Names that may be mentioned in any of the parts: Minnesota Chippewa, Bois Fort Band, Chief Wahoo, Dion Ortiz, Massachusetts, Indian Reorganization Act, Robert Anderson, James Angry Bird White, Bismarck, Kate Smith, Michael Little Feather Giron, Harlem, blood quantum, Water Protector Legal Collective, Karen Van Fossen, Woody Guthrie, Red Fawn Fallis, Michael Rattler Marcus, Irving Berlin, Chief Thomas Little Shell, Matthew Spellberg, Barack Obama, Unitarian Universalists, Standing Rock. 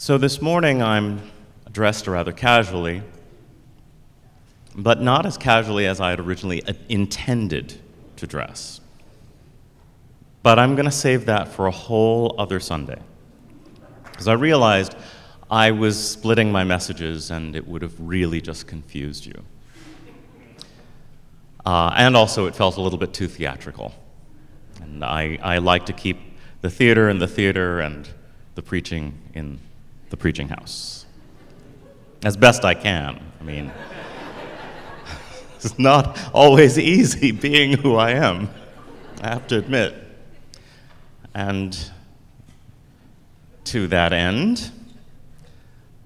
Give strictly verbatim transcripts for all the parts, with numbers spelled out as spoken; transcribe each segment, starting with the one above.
So this morning I'm dressed rather casually, but not as casually as I had originally intended to dress. But I'm going to save that for a whole other Sunday, because I realized I was splitting my messages and it would have really just confused you. Uh, and also it felt a little bit too theatrical. And I, I like to keep the theater in the theater and the preaching in the preaching house. As best I can. I mean, it's not always easy being who I am, I have to admit. And to that end,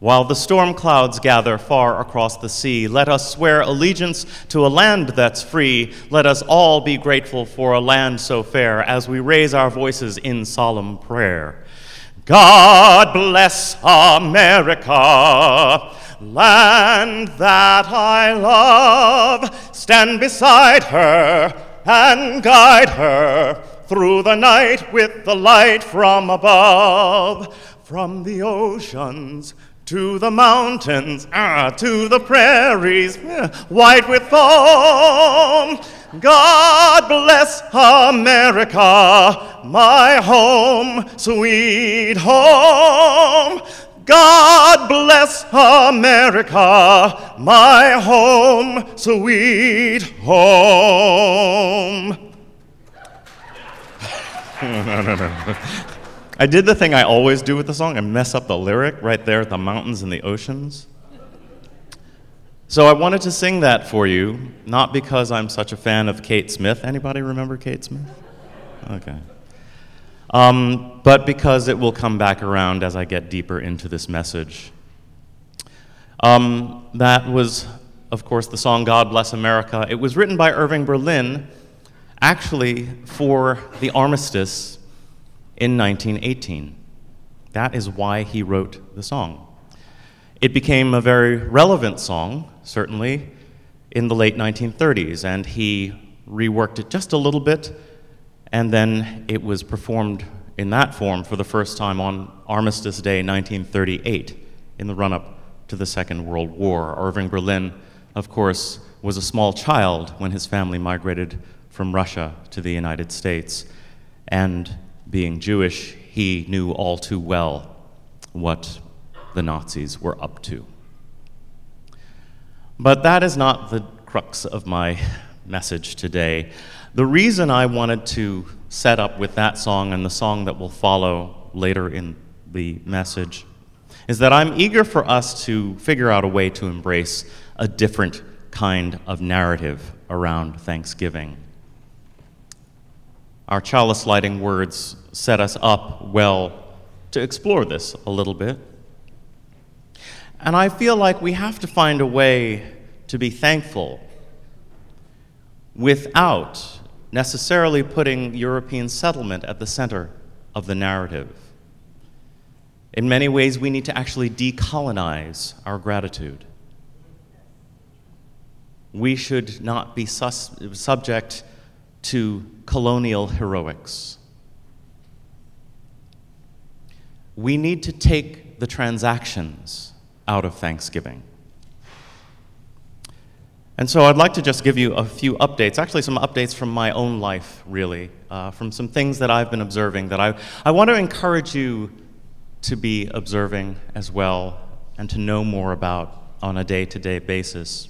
while the storm clouds gather far across the sea, let us swear allegiance to a land that's free. Let us all be grateful for a land so fair as we raise our voices in solemn prayer. God bless America, land that I love. Stand beside her and guide her through the night with the light from above, from the oceans to the mountains, ah, to the prairies, ah, white with foam. God bless America, my home, sweet home. God bless America, my home, sweet home. No, no, no, no. I did the thing I always do with the song, I mess up the lyric right there at the mountains and the oceans. So I wanted to sing that for you, not because I'm such a fan of Kate Smith. Anybody remember Kate Smith? Okay. Um, but because it will come back around as I get deeper into this message. Um, that was, of course, the song God Bless America. It was written by Irving Berlin, actually for the armistice in nineteen eighteen. That is why he wrote the song. It became a very relevant song, certainly, in the late nineteen thirties, and he reworked it just a little bit, and then it was performed in that form for the first time on Armistice Day nineteen thirty-eight, in the run-up to the Second World War. Irving Berlin, of course, was a small child when his family migrated from Russia to the United States, and being Jewish, he knew all too well what the Nazis were up to. But that is not the crux of my message today. The reason I wanted to set up with that song and the song that will follow later in the message is that I'm eager for us to figure out a way to embrace a different kind of narrative around Thanksgiving. Our chalice lighting words set us up well to explore this a little bit. And I feel like we have to find a way to be thankful without necessarily putting European settlement at the center of the narrative. In many ways, we need to actually decolonize our gratitude. We should not be sus- subject to colonial heroics. We need to take the transactions out of Thanksgiving. And so I'd like to just give you a few updates, actually some updates from my own life, really, uh, from some things that I've been observing that I, I want to encourage you to be observing as well and to know more about on a day-to-day basis.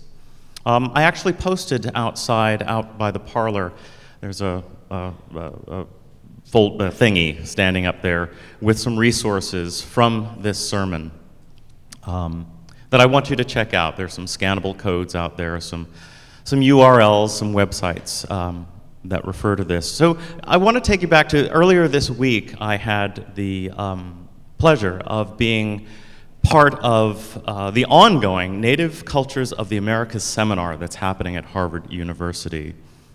Um, I actually posted outside, out by the parlor, there's a, a, a, a fold a thingy standing up there with some resources from this sermon. Um, that I want you to check out. There's some scannable codes out there, some some U R Ls, some websites um, that refer to this. So I want to take you back to earlier this week. I had the um, pleasure of being part of uh, the ongoing Native Cultures of the Americas seminar that's happening at Harvard University.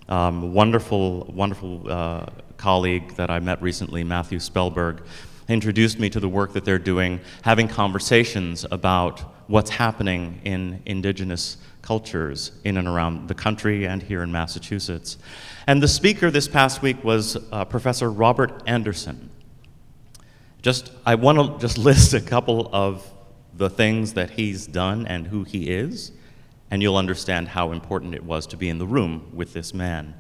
Um, wonderful, wonderful uh, colleague that I met recently, Matthew Spellberg, introduced me to the work that they're doing, having conversations about what's happening in indigenous cultures in and around the country and here in Massachusetts. And the speaker this past week was uh, Professor Robert Anderson. Just, I want to just list a couple of the things that he's done and who he is, and you'll understand how important it was to be in the room with this man.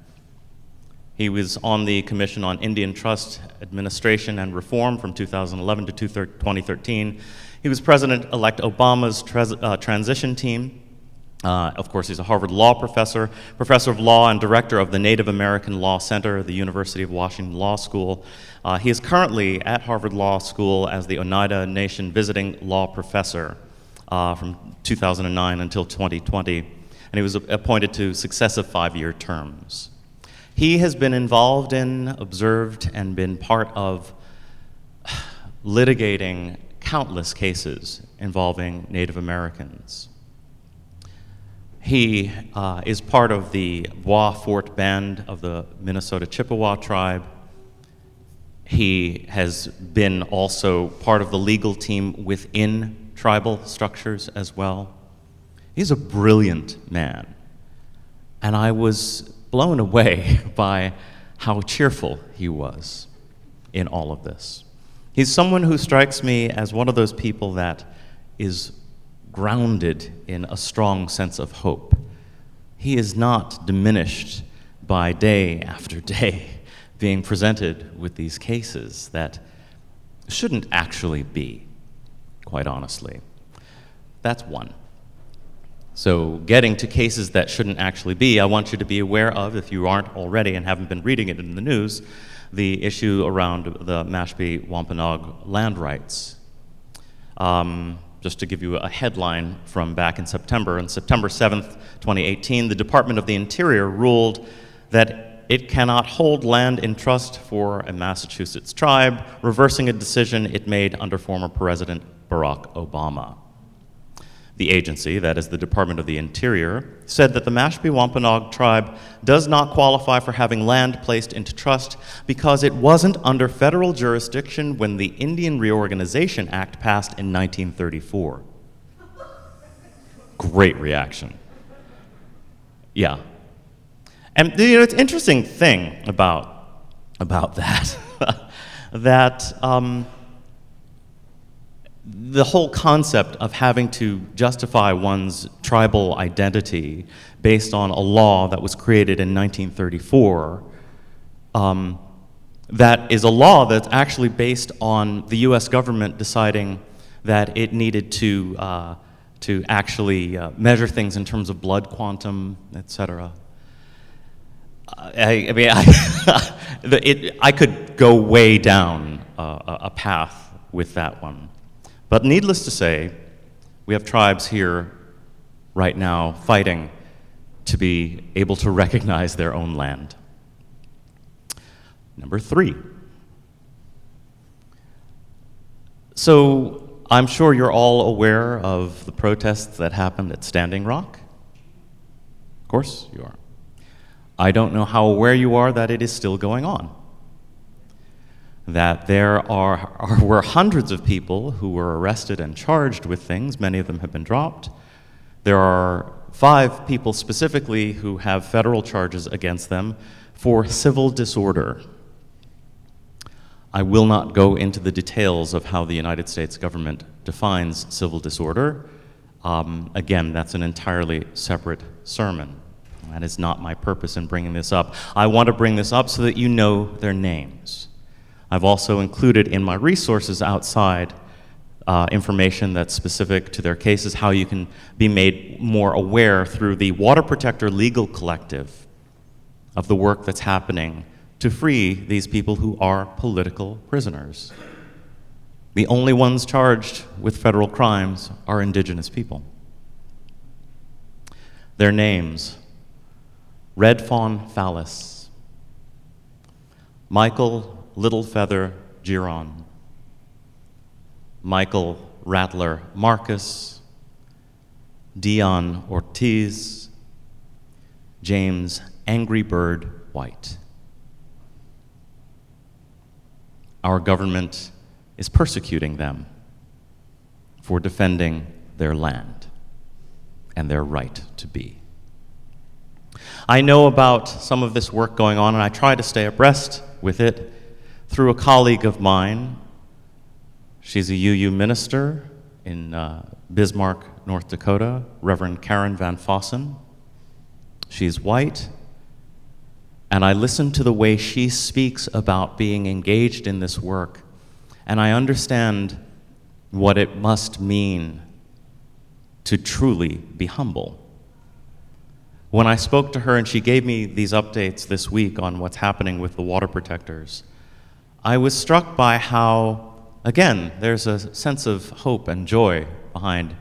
He was on the Commission on Indian Trust Administration and Reform from two thousand eleven to twenty thirteen. He was President-elect Obama's trans- uh, transition team. Uh, of course, he's a Harvard Law professor, professor of law and director of the Native American Law Center at the University of Washington Law School. Uh, he is currently at Harvard Law School as the Oneida Nation Visiting Law Professor uh, from two thousand nine until twenty twenty, and he was appointed to successive five-year terms. He has been involved in, observed, and been part of litigating countless cases involving Native Americans. He uh, is part of the Bois Fort Band of the Minnesota Chippewa tribe. He has been also part of the legal team within tribal structures as well. He's a brilliant man, and I was blown away by how cheerful he was in all of this. He's someone who strikes me as one of those people that is grounded in a strong sense of hope. He is not diminished by day after day being presented with these cases that shouldn't actually be, quite honestly. That's one. So getting to cases that shouldn't actually be, I want you to be aware of, if you aren't already and haven't been reading it in the news, the issue around the Mashpee Wampanoag land rights. Um, just to give you a headline from back in September, on September seventh, twenty eighteen, the Department of the Interior ruled that it cannot hold land in trust for a Massachusetts tribe, reversing a decision it made under former President Barack Obama. The agency, that is the Department of the Interior, said that the Mashpee Wampanoag tribe does not qualify for having land placed into trust because it wasn't under federal jurisdiction when the Indian Reorganization Act passed in nineteen thirty-four. Great reaction. Yeah. And you know, it's an interesting thing about, about that, that um, the whole concept of having to justify one's tribal identity based on a law that was created in nineteen thirty-four, um, that is a law that's actually based on the U S government deciding that it needed to uh, to actually uh, measure things in terms of blood quantum, et cetera. I, I mean, I, it, I could go way down uh, a path with that one. But needless to say, we have tribes here right now fighting to be able to recognize their own land. Number three. So I'm sure you're all aware of the protests that happened at Standing Rock. Of course you are. I don't know how aware you are that it is still going on. That there are, are were hundreds of people who were arrested and charged with things. Many of them have been dropped. There are five people specifically who have federal charges against them for civil disorder. I will not go into the details of how the United States government defines civil disorder. Um, again, that's an entirely separate sermon. That is not my purpose in bringing this up. I want to bring this up so that you know their names. I've also included in my resources outside uh, information that's specific to their cases, how you can be made more aware through the Water Protector Legal Collective of the work that's happening to free these people who are political prisoners. The only ones charged with federal crimes are indigenous people. Their names: Red Fawn Fallis, Michael Little Feather Giron, Michael Rattler Marcus, Dion Ortiz, James Angry Bird White. Our government is persecuting them for defending their land and their right to be. I know about some of this work going on, and I try to stay abreast with it through a colleague of mine She's a U U minister in uh, Bismarck, North Dakota, Reverend Karen Van Fossen. She's white, and I listen to the way she speaks about being engaged in this work, and I understand what it must mean to truly be humble. When I spoke to her and she gave me these updates this week on what's happening with the water protectors, I was struck by how, again, there's a sense of hope and joy behind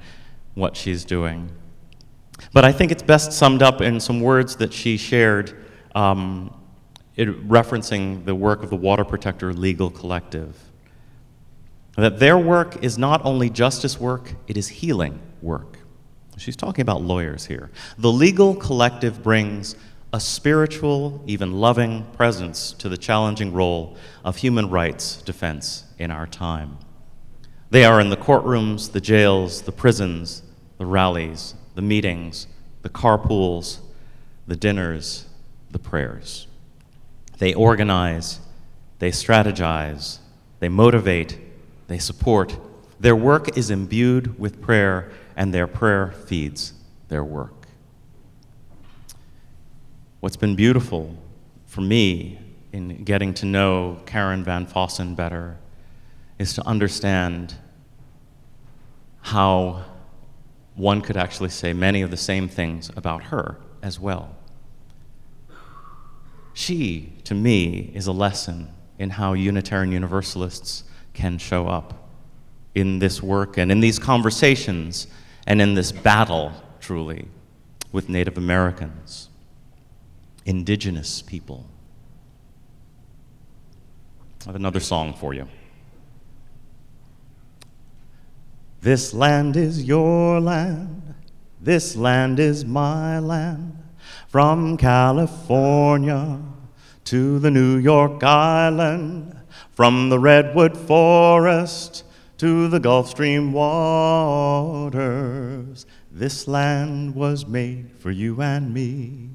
what she's doing. But I think it's best summed up in some words that she shared, um, it, referencing the work of the Water Protector Legal Collective. That their work is not only justice work, it is healing work. She's talking about lawyers here. The legal collective brings a spiritual, even loving presence to the challenging role of human rights defense in our time. They are in the courtrooms, the jails, the prisons, the rallies, the meetings, the carpools, the dinners, the prayers. They organize, they strategize, they motivate, they support. Their work is imbued with prayer, and their prayer feeds their work. What's been beautiful for me in getting to know Karen Van Fossen better is to understand how one could actually say many of the same things about her as well. She, to me, is a lesson in how Unitarian Universalists can show up in this work and in these conversations and in this battle, truly, with Native Americans, Indigenous people. I have another song for you. This land is your land, this land is my land, from California to the New York Island, from the Redwood Forest to the Gulf Stream waters. This land was made for you and me.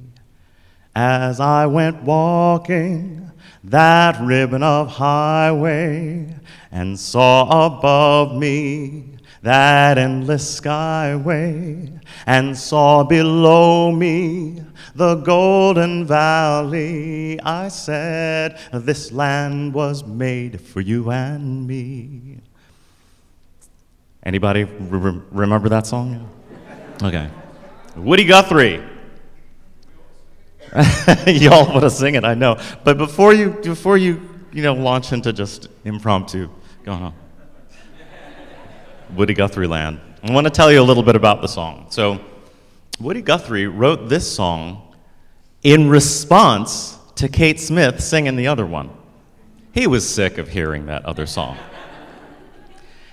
As I went walking that ribbon of highway and saw above me that endless skyway and saw below me the golden valley, I said, this land was made for you and me. Anybody re- remember that song? Okay. Woody Guthrie. Y'all want to sing it, I know. But before you, before you, you know, launch into just impromptu, go on. Woody Guthrie land. I want to tell you a little bit about the song. So, Woody Guthrie wrote this song in response to Kate Smith singing the other one. He was sick of hearing that other song.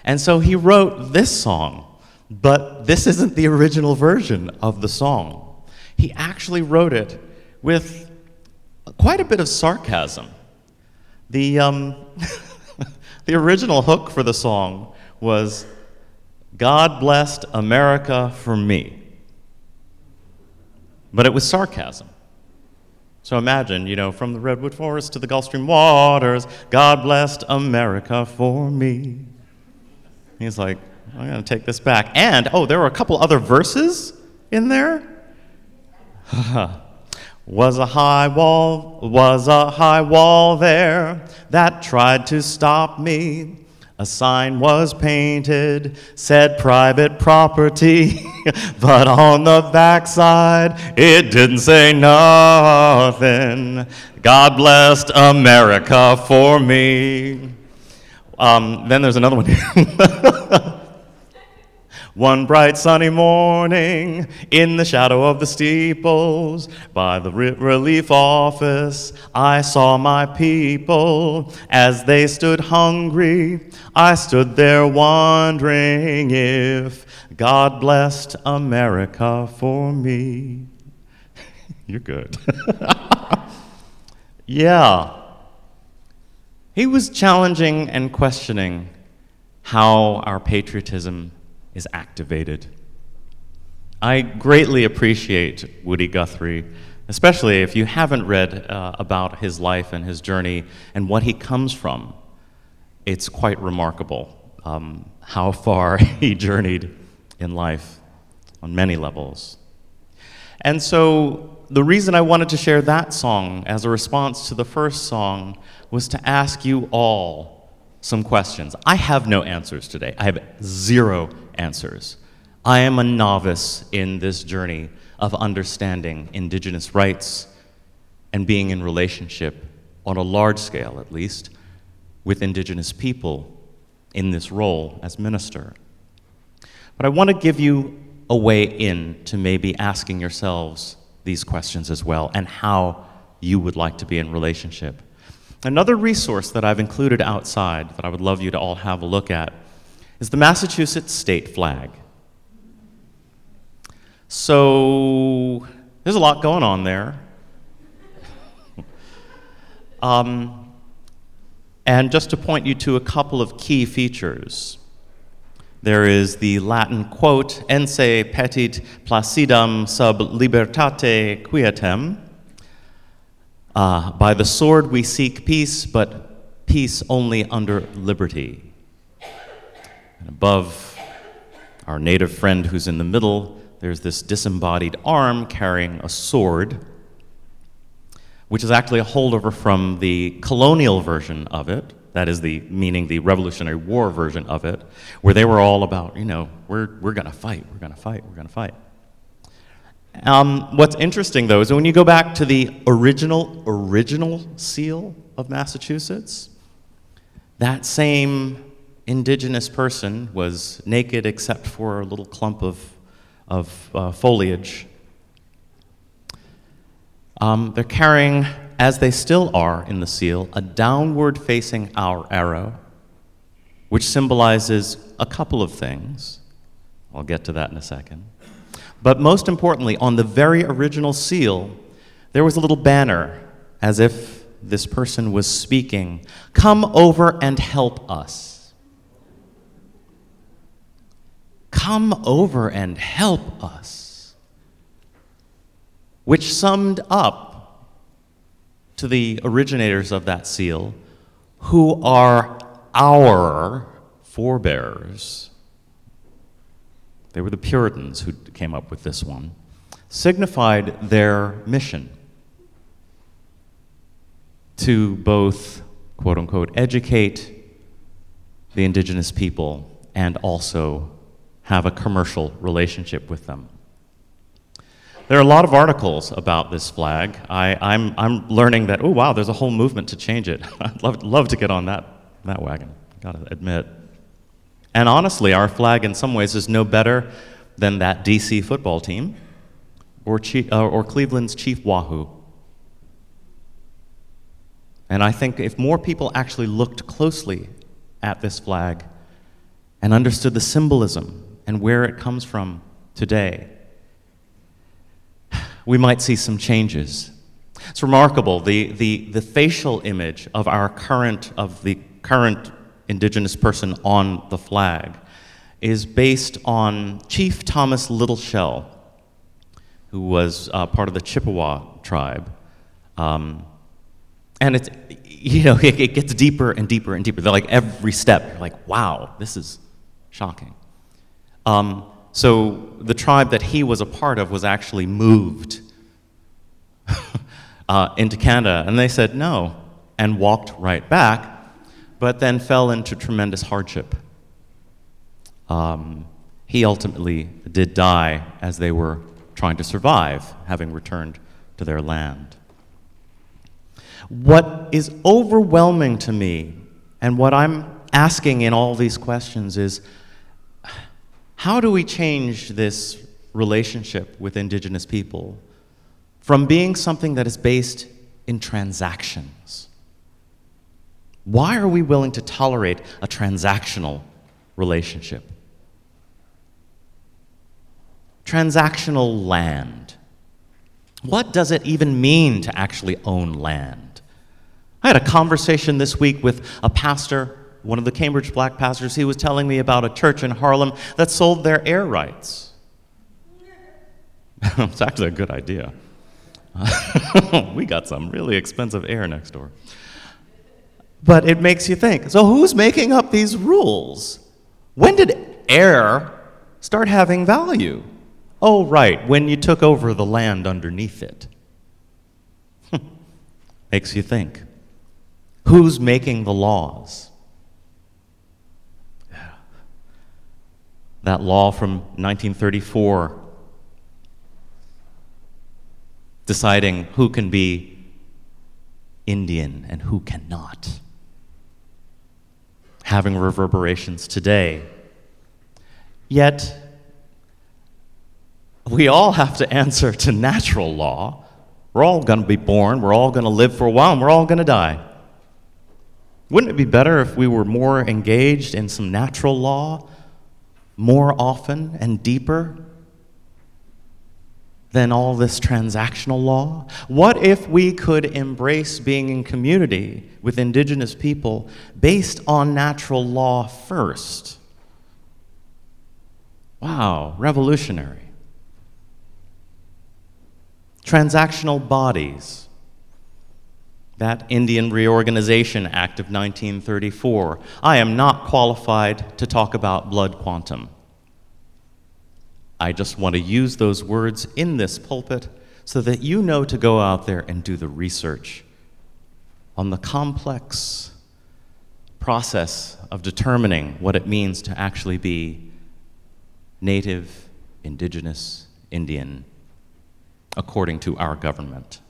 And so he wrote this song, but this isn't the original version of the song. He actually wrote it with quite a bit of sarcasm. The um, the original hook for the song was, God blessed America for me. But it was sarcasm. So imagine, you know, from the Redwood Forest to the Gulf Stream waters, God blessed America for me. He's like, I'm going to take this back. And, oh, there were a couple other verses in there. Was a high wall, was a high wall there that tried to stop me. A sign was painted, said private property, but on the backside it didn't say nothing. God blessed America for me. Um, then there's another one here. One bright sunny morning, in the shadow of the steeples, by the re- relief office, I saw my people. As they stood hungry, I stood there wondering if God blessed America for me. You're good. Yeah. He was challenging and questioning how our patriotism is activated. I greatly appreciate Woody Guthrie, especially if you haven't read uh, about his life and his journey and what he comes from. It's quite remarkable. Uh, um, how far he journeyed in life on many levels. And so the reason I wanted to share that song as a response to the first song was to ask you all some questions. I have no answers today. I have zero answers. I am a novice in this journey of understanding Indigenous rights and being in relationship, on a large scale at least, with Indigenous people in this role as minister. But I want to give you a way in to maybe asking yourselves these questions as well, and how you would like to be in relationship. Another resource that I've included outside that I would love you to all have a look at is the Massachusetts state flag. So there's a lot going on there. Um, and just to point you to a couple of key features, there is the Latin quote, ense petit placidam sub libertate quietem. Uh, by the sword we seek peace, but peace only under liberty. And above our native friend who's in the middle, there's this disembodied arm carrying a sword, which is actually a holdover from the colonial version of it, that is the, meaning the Revolutionary War version of it, where they were all about, you know, we're, we're gonna fight, we're gonna fight, we're gonna fight. Um, what's interesting though is when you go back to the original, original seal of Massachusetts, that same Indigenous person was naked except for a little clump of, of uh, foliage. Um, they're carrying, as they still are in the seal, a downward-facing arrow, which symbolizes a couple of things. I'll get to that in a second. But most importantly, on the very original seal, there was a little banner, as if this person was speaking, "Come over and help us." Come over and help us. Which summed up to the originators of that seal, who are our forebears. They were the Puritans who came up with this one, signified their mission to both, quote unquote, educate the Indigenous people and also have a commercial relationship with them. There are a lot of articles about this flag. I, I'm, I'm learning that, oh wow, there's a whole movement to change it. I'd love, love to get on that, that wagon, gotta admit. And honestly, our flag in some ways is no better than that D C football team or, Chief, uh, or Cleveland's Chief Wahoo. And I think if more people actually looked closely at this flag and understood the symbolism and where it comes from today, we might see some changes. It's remarkable, the, the, the facial image of our current, of the current Indigenous person on the flag is based on Chief Thomas Little Shell, who was uh, part of the Chippewa tribe. Um, and it's, you know, it, it gets deeper and deeper and deeper. They're like every step, you're like, wow, this is shocking. Um, So the tribe that he was a part of was actually moved uh, into Canada, and they said no, and walked right back, but then fell into tremendous hardship. Um, he ultimately did die as they were trying to survive, having returned to their land. What is overwhelming to me, and what I'm asking in all these questions is, how do we change this relationship with Indigenous people from being something that is based in transactions? Why are we willing to tolerate a transactional relationship? Transactional land. What does it even mean to actually own land? I had a conversation this week with a pastor, one of the Cambridge black pastors. He was telling me about a church in Harlem that sold their air rights. It's actually a good idea. We got some really expensive air next door. But it makes you think, so who's making up these rules? When did air start having value? Oh, right, when you took over the land underneath it. Makes you think. Who's making the laws? That law from nineteen thirty-four deciding who can be Indian and who cannot, having reverberations today. Yet, we all have to answer to natural law. We're all going to be born, we're all going to live for a while, and we're all going to die. Wouldn't it be better if we were more engaged in some natural law more often and deeper than all this transactional law? What if we could embrace being in community with indigenous people based on natural law first? Wow, revolutionary. Transactional bodies. That Indian Reorganization Act of nineteen thirty-four. I am not qualified to talk about blood quantum. I just want to use those words in this pulpit so that you know to go out there and do the research on the complex process of determining what it means to actually be Native, Indigenous, Indian, according to our government.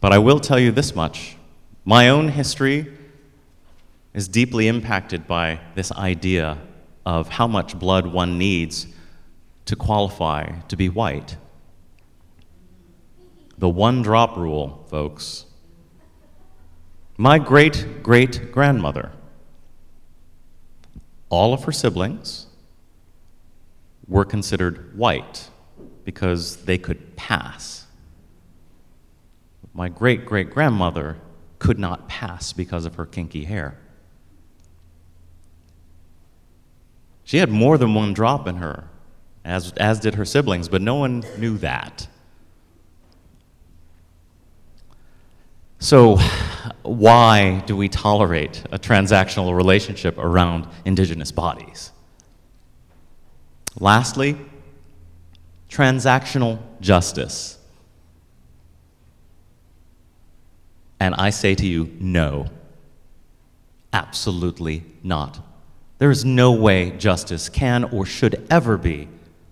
But I will tell you this much. My own history is deeply impacted by this idea of how much blood one needs to qualify to be white. The one drop rule, folks. My great-great-grandmother, all of her siblings were considered white because they could pass. My great-great-grandmother could not pass because of her kinky hair. She had more than one drop in her, as, as did her siblings, but no one knew that. So why do we tolerate a transactional relationship around indigenous bodies? Lastly, transactional justice. And I say to you, no, absolutely not. There is no way justice can or should ever be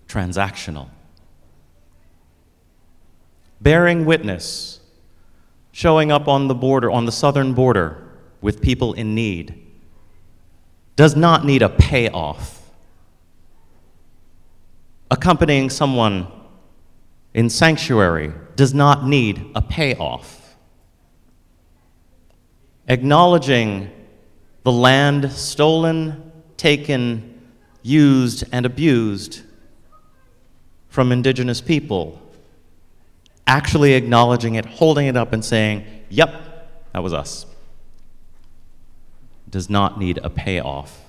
transactional. Bearing witness, showing up on the border, on the southern border with people in need, does not need a payoff. Accompanying someone in sanctuary does not need a payoff. Acknowledging the land stolen, taken, used, and abused from indigenous people, actually acknowledging it, holding it up and saying, yep, that was us, does not need a payoff.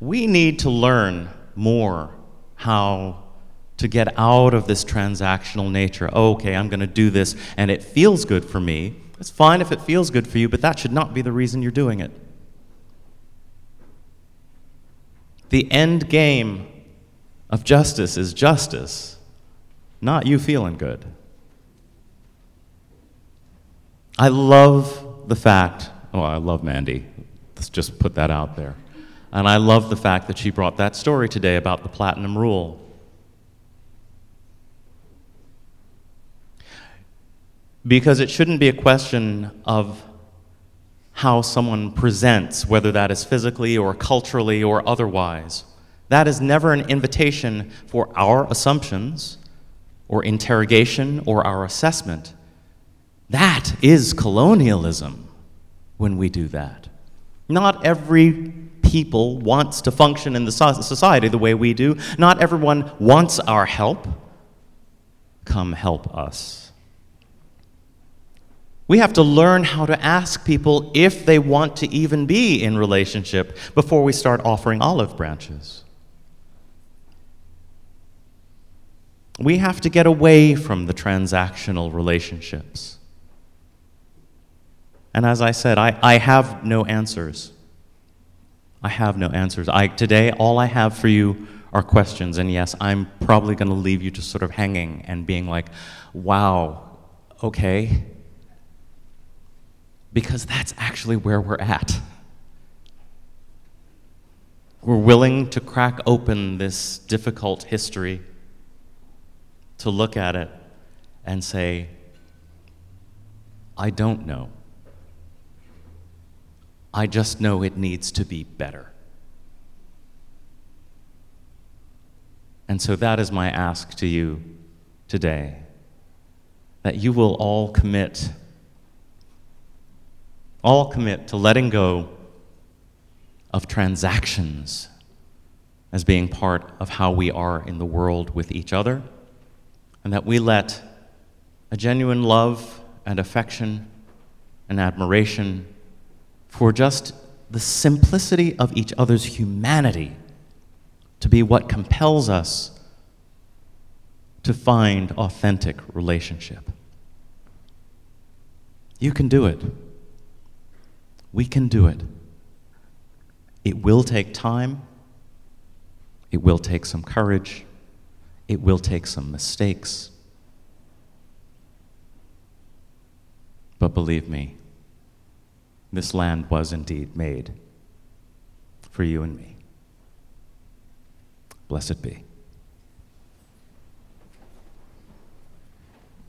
We need to learn more how to get out of this transactional nature. Okay, I'm going to do this, and it feels good for me. It's fine if it feels good for you, but that should not be the reason you're doing it. The end game of justice is justice, not you feeling good. I love the fact, oh, I love Mandy. Let's just put that out there. And I love the fact that she brought that story today about the platinum rule. Because it shouldn't be a question of how someone presents, whether that is physically or culturally or otherwise. That is never an invitation for our assumptions or interrogation or our assessment. That is colonialism when we do that. Not every people wants to function in the society the way we do. Not everyone wants our help. Come help us. We have to learn how to ask people if they want to even be in relationship before we start offering olive branches. We have to get away from the transactional relationships. And as I said, I, I have no answers. I have no answers. I, today, all I have for you are questions, and yes, I'm probably going to leave you just sort of hanging and being like, wow, okay, because that's actually where we're at. We're willing to crack open this difficult history, to look at it and say, I don't know. I just know it needs to be better. And so that is my ask to you today, that you will all commit, all commit to letting go of transactions as being part of how we are in the world with each other, and that we let a genuine love and affection and admiration for just the simplicity of each other's humanity to be what compels us to find authentic relationship. You can do it. We can do it. It will take time. It will take some courage. It will take some mistakes. But believe me, this land was indeed made for you and me. Blessed be.